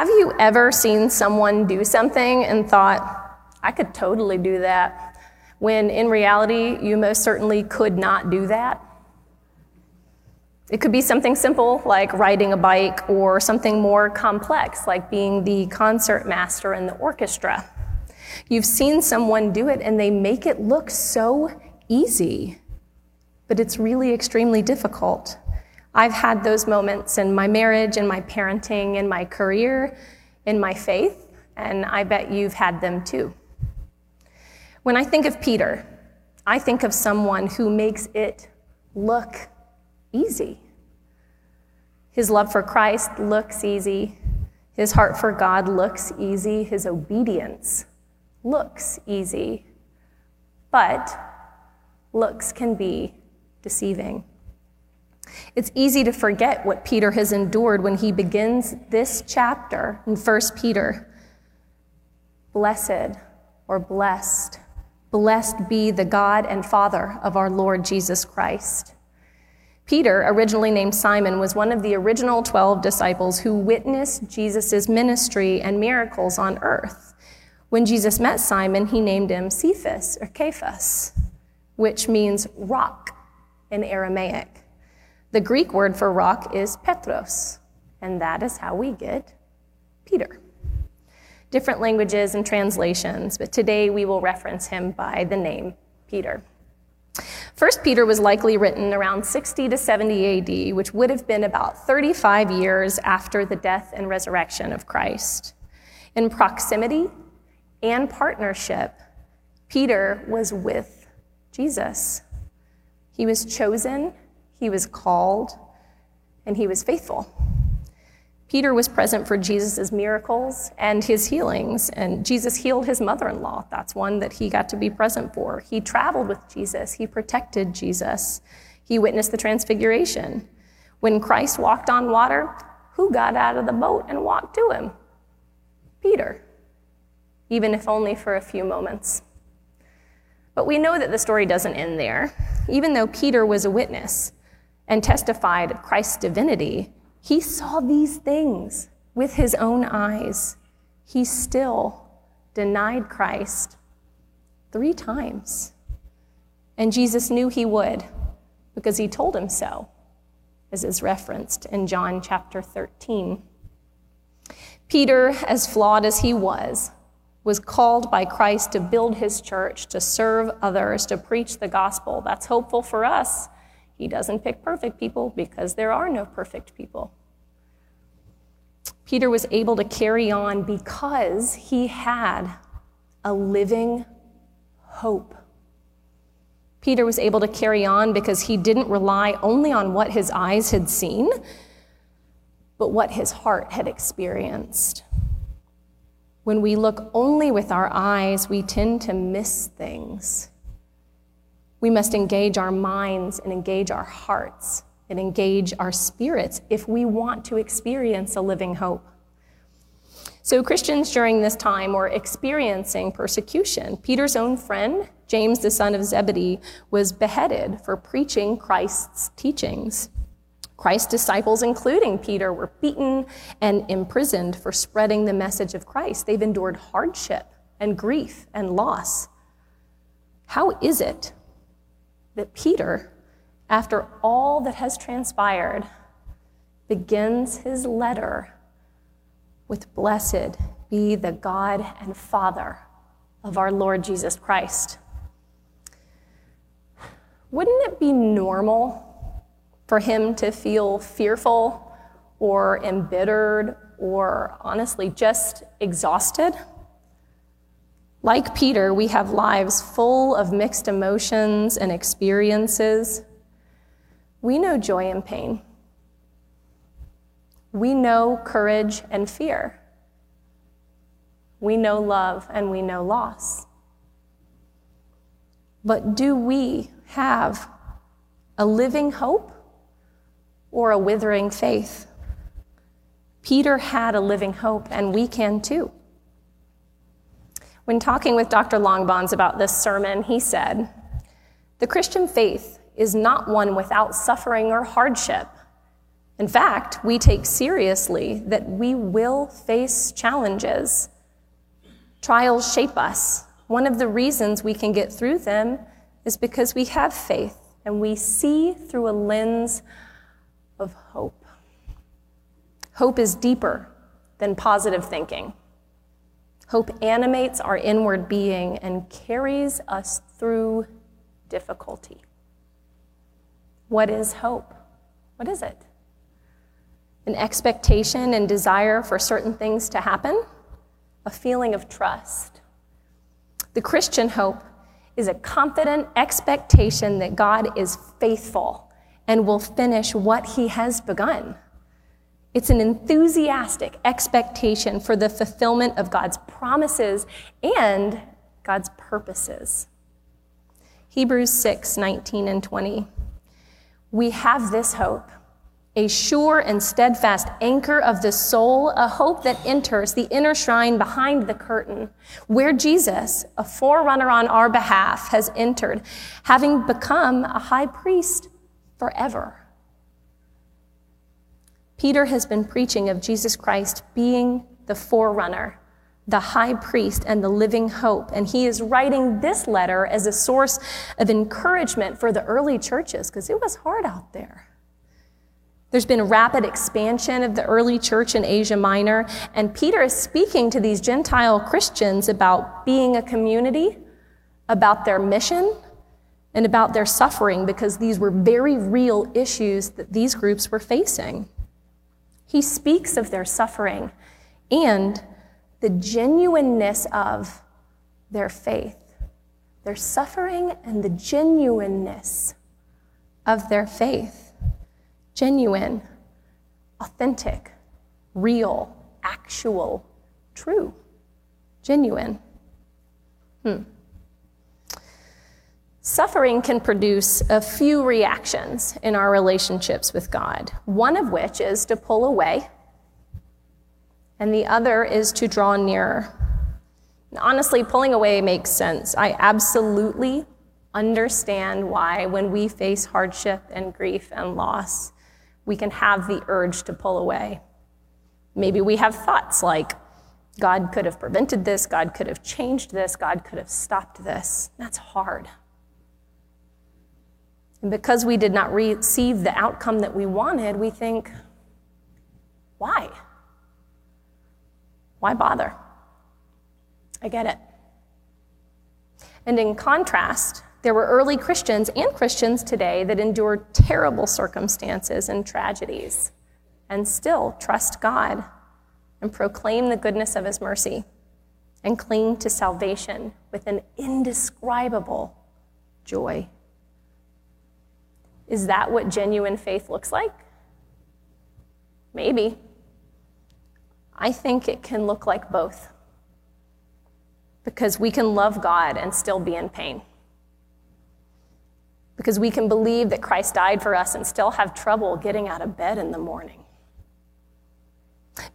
Have you ever seen someone do something and thought, I could totally do that, when in reality, you most certainly could not do that? It could be something simple like riding a bike, or something more complex like being the concert master in the orchestra. You've seen someone do it and they make it look so easy, but it's really extremely difficult. I've had those moments in my marriage, in my parenting, in my career, in my faith, and I bet you've had them too. When I think of Peter, I think of someone who makes it look easy. His love for Christ looks easy. His heart for God looks easy. His obedience looks easy. But looks can be deceiving. It's easy to forget what Peter has endured when he begins this chapter in 1 Peter. Blessed, or blessed, blessed be the God and Father of our Lord Jesus Christ. Peter, originally named Simon, was one of the original 12 disciples who witnessed Jesus' ministry and miracles on earth. When Jesus met Simon, he named him Cephas, or Cephas, which means rock in Aramaic. The Greek word for rock is Petros, and that is how we get Peter. Different languages and translations, but today we will reference him by the name Peter. 1 Peter was likely written around 60 to 70 AD, which would have been about 35 years after the death and resurrection of Christ. In proximity and partnership, Peter was with Jesus. He was chosen, he was called, and he was faithful. Peter was present for Jesus' miracles and his healings, and Jesus healed his mother-in-law. That's one that he got to be present for. He traveled with Jesus. He protected Jesus. He witnessed the transfiguration. When Christ walked on water, who got out of the boat and walked to him? Peter, even if only for a few moments. But we know that the story doesn't end there. Even though Peter was a witness and testified of Christ's divinity, he saw these things with his own eyes. He still denied Christ 3 times. And Jesus knew he would, because he told him so, as is referenced in John chapter 13. Peter, as flawed as he was called by Christ to build his church, to serve others, to preach the gospel. That's hopeful for us. He doesn't pick perfect people, because there are no perfect people. Peter was able to carry on because he had a living hope. Peter was able to carry on because he didn't rely only on what his eyes had seen, but what his heart had experienced. When we look only with our eyes, we tend to miss things. We must engage our minds and engage our hearts and engage our spirits if we want to experience a living hope. So Christians during this time were experiencing persecution. Peter's own friend, James, the son of Zebedee, was beheaded for preaching Christ's teachings. Christ's disciples, including Peter, were beaten and imprisoned for spreading the message of Christ. They've endured hardship and grief and loss. How is it that Peter, after all that has transpired, begins his letter with, "Blessed be the God and Father of our Lord Jesus Christ"? Wouldn't it be normal for him to feel fearful or embittered or honestly just exhausted? Like Peter, we have lives full of mixed emotions and experiences. We know joy and pain. We know courage and fear. We know love and we know loss. But do we have a living hope or a withering faith? Peter had a living hope, and we can too. When talking with Dr. Longbons about this sermon, he said, "The Christian faith is not one without suffering or hardship. In fact, we take seriously that we will face challenges. Trials shape us. One of the reasons we can get through them is because we have faith and we see through a lens of hope. Hope is deeper than positive thinking. Hope animates our inward being and carries us through difficulty. What is hope? What is it? An expectation and desire for certain things to happen? A feeling of trust. The Christian hope is a confident expectation that God is faithful and will finish what he has begun. It's an enthusiastic expectation for the fulfillment of God's promises and God's purposes. Hebrews 6:19 and 20. We have this hope, a sure and steadfast anchor of the soul, a hope that enters the inner shrine behind the curtain, where Jesus, a forerunner on our behalf, has entered, having become a high priest forever. Peter has been preaching of Jesus Christ being the forerunner, the high priest, and the living hope. And he is writing this letter as a source of encouragement for the early churches, because it was hard out there. There's been rapid expansion of the early church in Asia Minor, and Peter is speaking to these Gentile Christians about being a community, about their mission, and about their suffering, because these were very real issues that these groups were facing. He speaks of their suffering and the genuineness of their faith. Their suffering and the genuineness of their faith. Genuine, authentic, real, actual, true, genuine. Suffering can produce a few reactions in our relationships with God, one of which is to pull away, and the other is to draw nearer. And honestly, pulling away makes sense. I absolutely understand why, when we face hardship and grief and loss, we can have the urge to pull away. Maybe we have thoughts like, God could have prevented this, God could have changed this, God could have stopped this. That's hard. And because we did not receive the outcome that we wanted, we think, why? Why bother? I get it. And in contrast, there were early Christians and Christians today that endured terrible circumstances and tragedies and still trust God and proclaim the goodness of his mercy and cling to salvation with an indescribable joy. Is that what genuine faith looks like? Maybe. I think it can look like both, because we can love God and still be in pain, because we can believe that Christ died for us and still have trouble getting out of bed in the morning.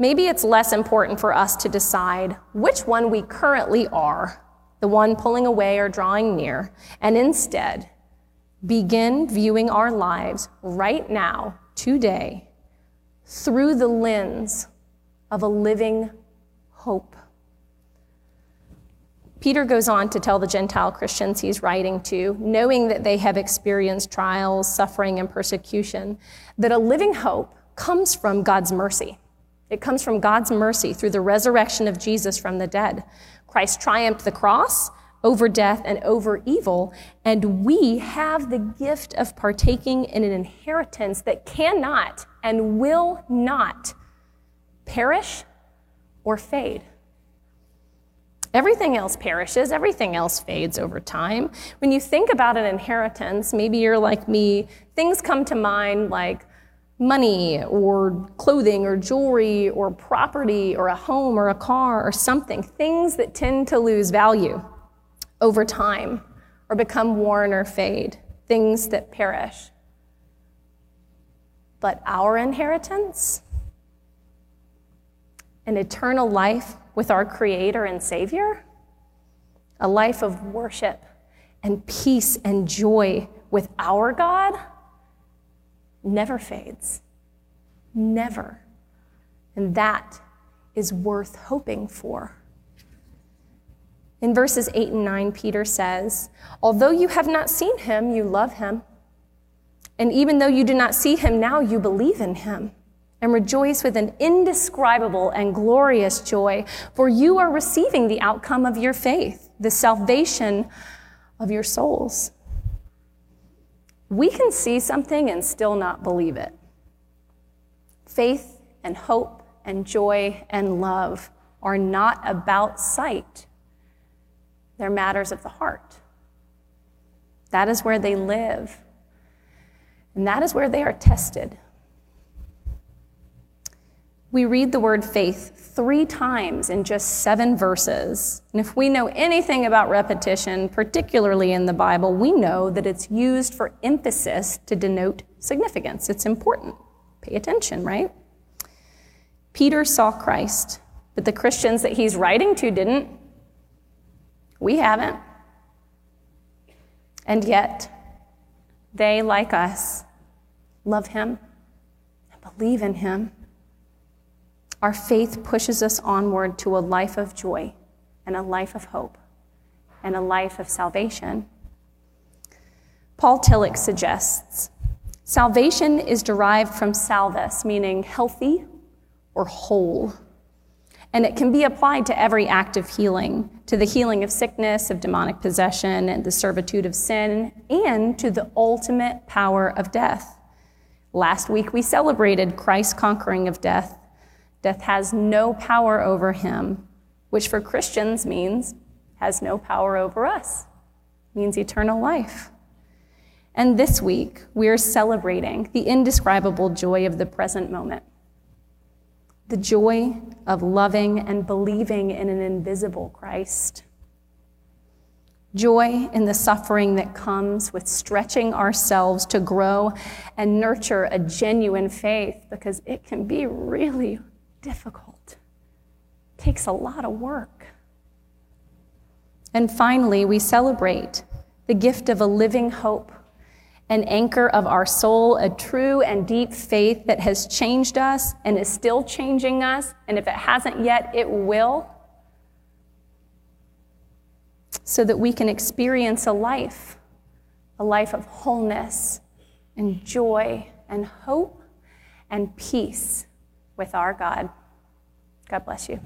Maybe it's less important for us to decide which one we currently are, the one pulling away or drawing near, and instead begin viewing our lives right now, today, through the lens of a living hope. Peter goes on to tell the Gentile Christians he's writing to, knowing that they have experienced trials, suffering, and persecution, that a living hope comes from God's mercy. It comes from God's mercy through the resurrection of Jesus from the dead. Christ triumphed the cross over death and over evil, and we have the gift of partaking in an inheritance that cannot and will not perish or fade. Everything else perishes, everything else fades over time. When you think about an inheritance, maybe you're like me, things come to mind like money or clothing or jewelry or property or a home or a car or something, things that tend to lose value over time, or become worn or fade, things that perish. But our inheritance, an eternal life with our Creator and Savior, a life of worship and peace and joy with our God, never fades. Never. And that is worth hoping for. In verses 8 and 9, Peter says, "Although you have not seen him, you love him. And even though you do not see him now, you believe in him and rejoice with an indescribable and glorious joy, for you are receiving the outcome of your faith, the salvation of your souls." We can see something and still not believe it. Faith and hope and joy and love are not about sight. They're matters of the heart. That is where they live. And that is where they are tested. We read the word faith 3 times in just 7 verses. And if we know anything about repetition, particularly in the Bible, we know that it's used for emphasis to denote significance. It's important. Pay attention, right? Peter saw Christ, but the Christians that he's writing to didn't. We haven't. And yet, they, like us, love him and believe in him. Our faith pushes us onward to a life of joy and a life of hope and a life of salvation. Paul Tillich suggests, salvation is derived from salvus, meaning healthy or whole. And it can be applied to every act of healing, to the healing of sickness, of demonic possession, and the servitude of sin, and to the ultimate power of death. Last week, we celebrated Christ's conquering of death. Death has no power over him, which for Christians means has no power over us. It means eternal life. And this week, we are celebrating the indescribable joy of the present moment. The joy of loving and believing in an invisible Christ. Joy in the suffering that comes with stretching ourselves to grow and nurture a genuine faith, because it can be really difficult. It takes a lot of work. And finally, we celebrate the gift of a living hope, an anchor of our soul, a true and deep faith that has changed us and is still changing us, and if it hasn't yet, it will, so that we can experience a life of wholeness and joy and hope and peace with our God. God bless you.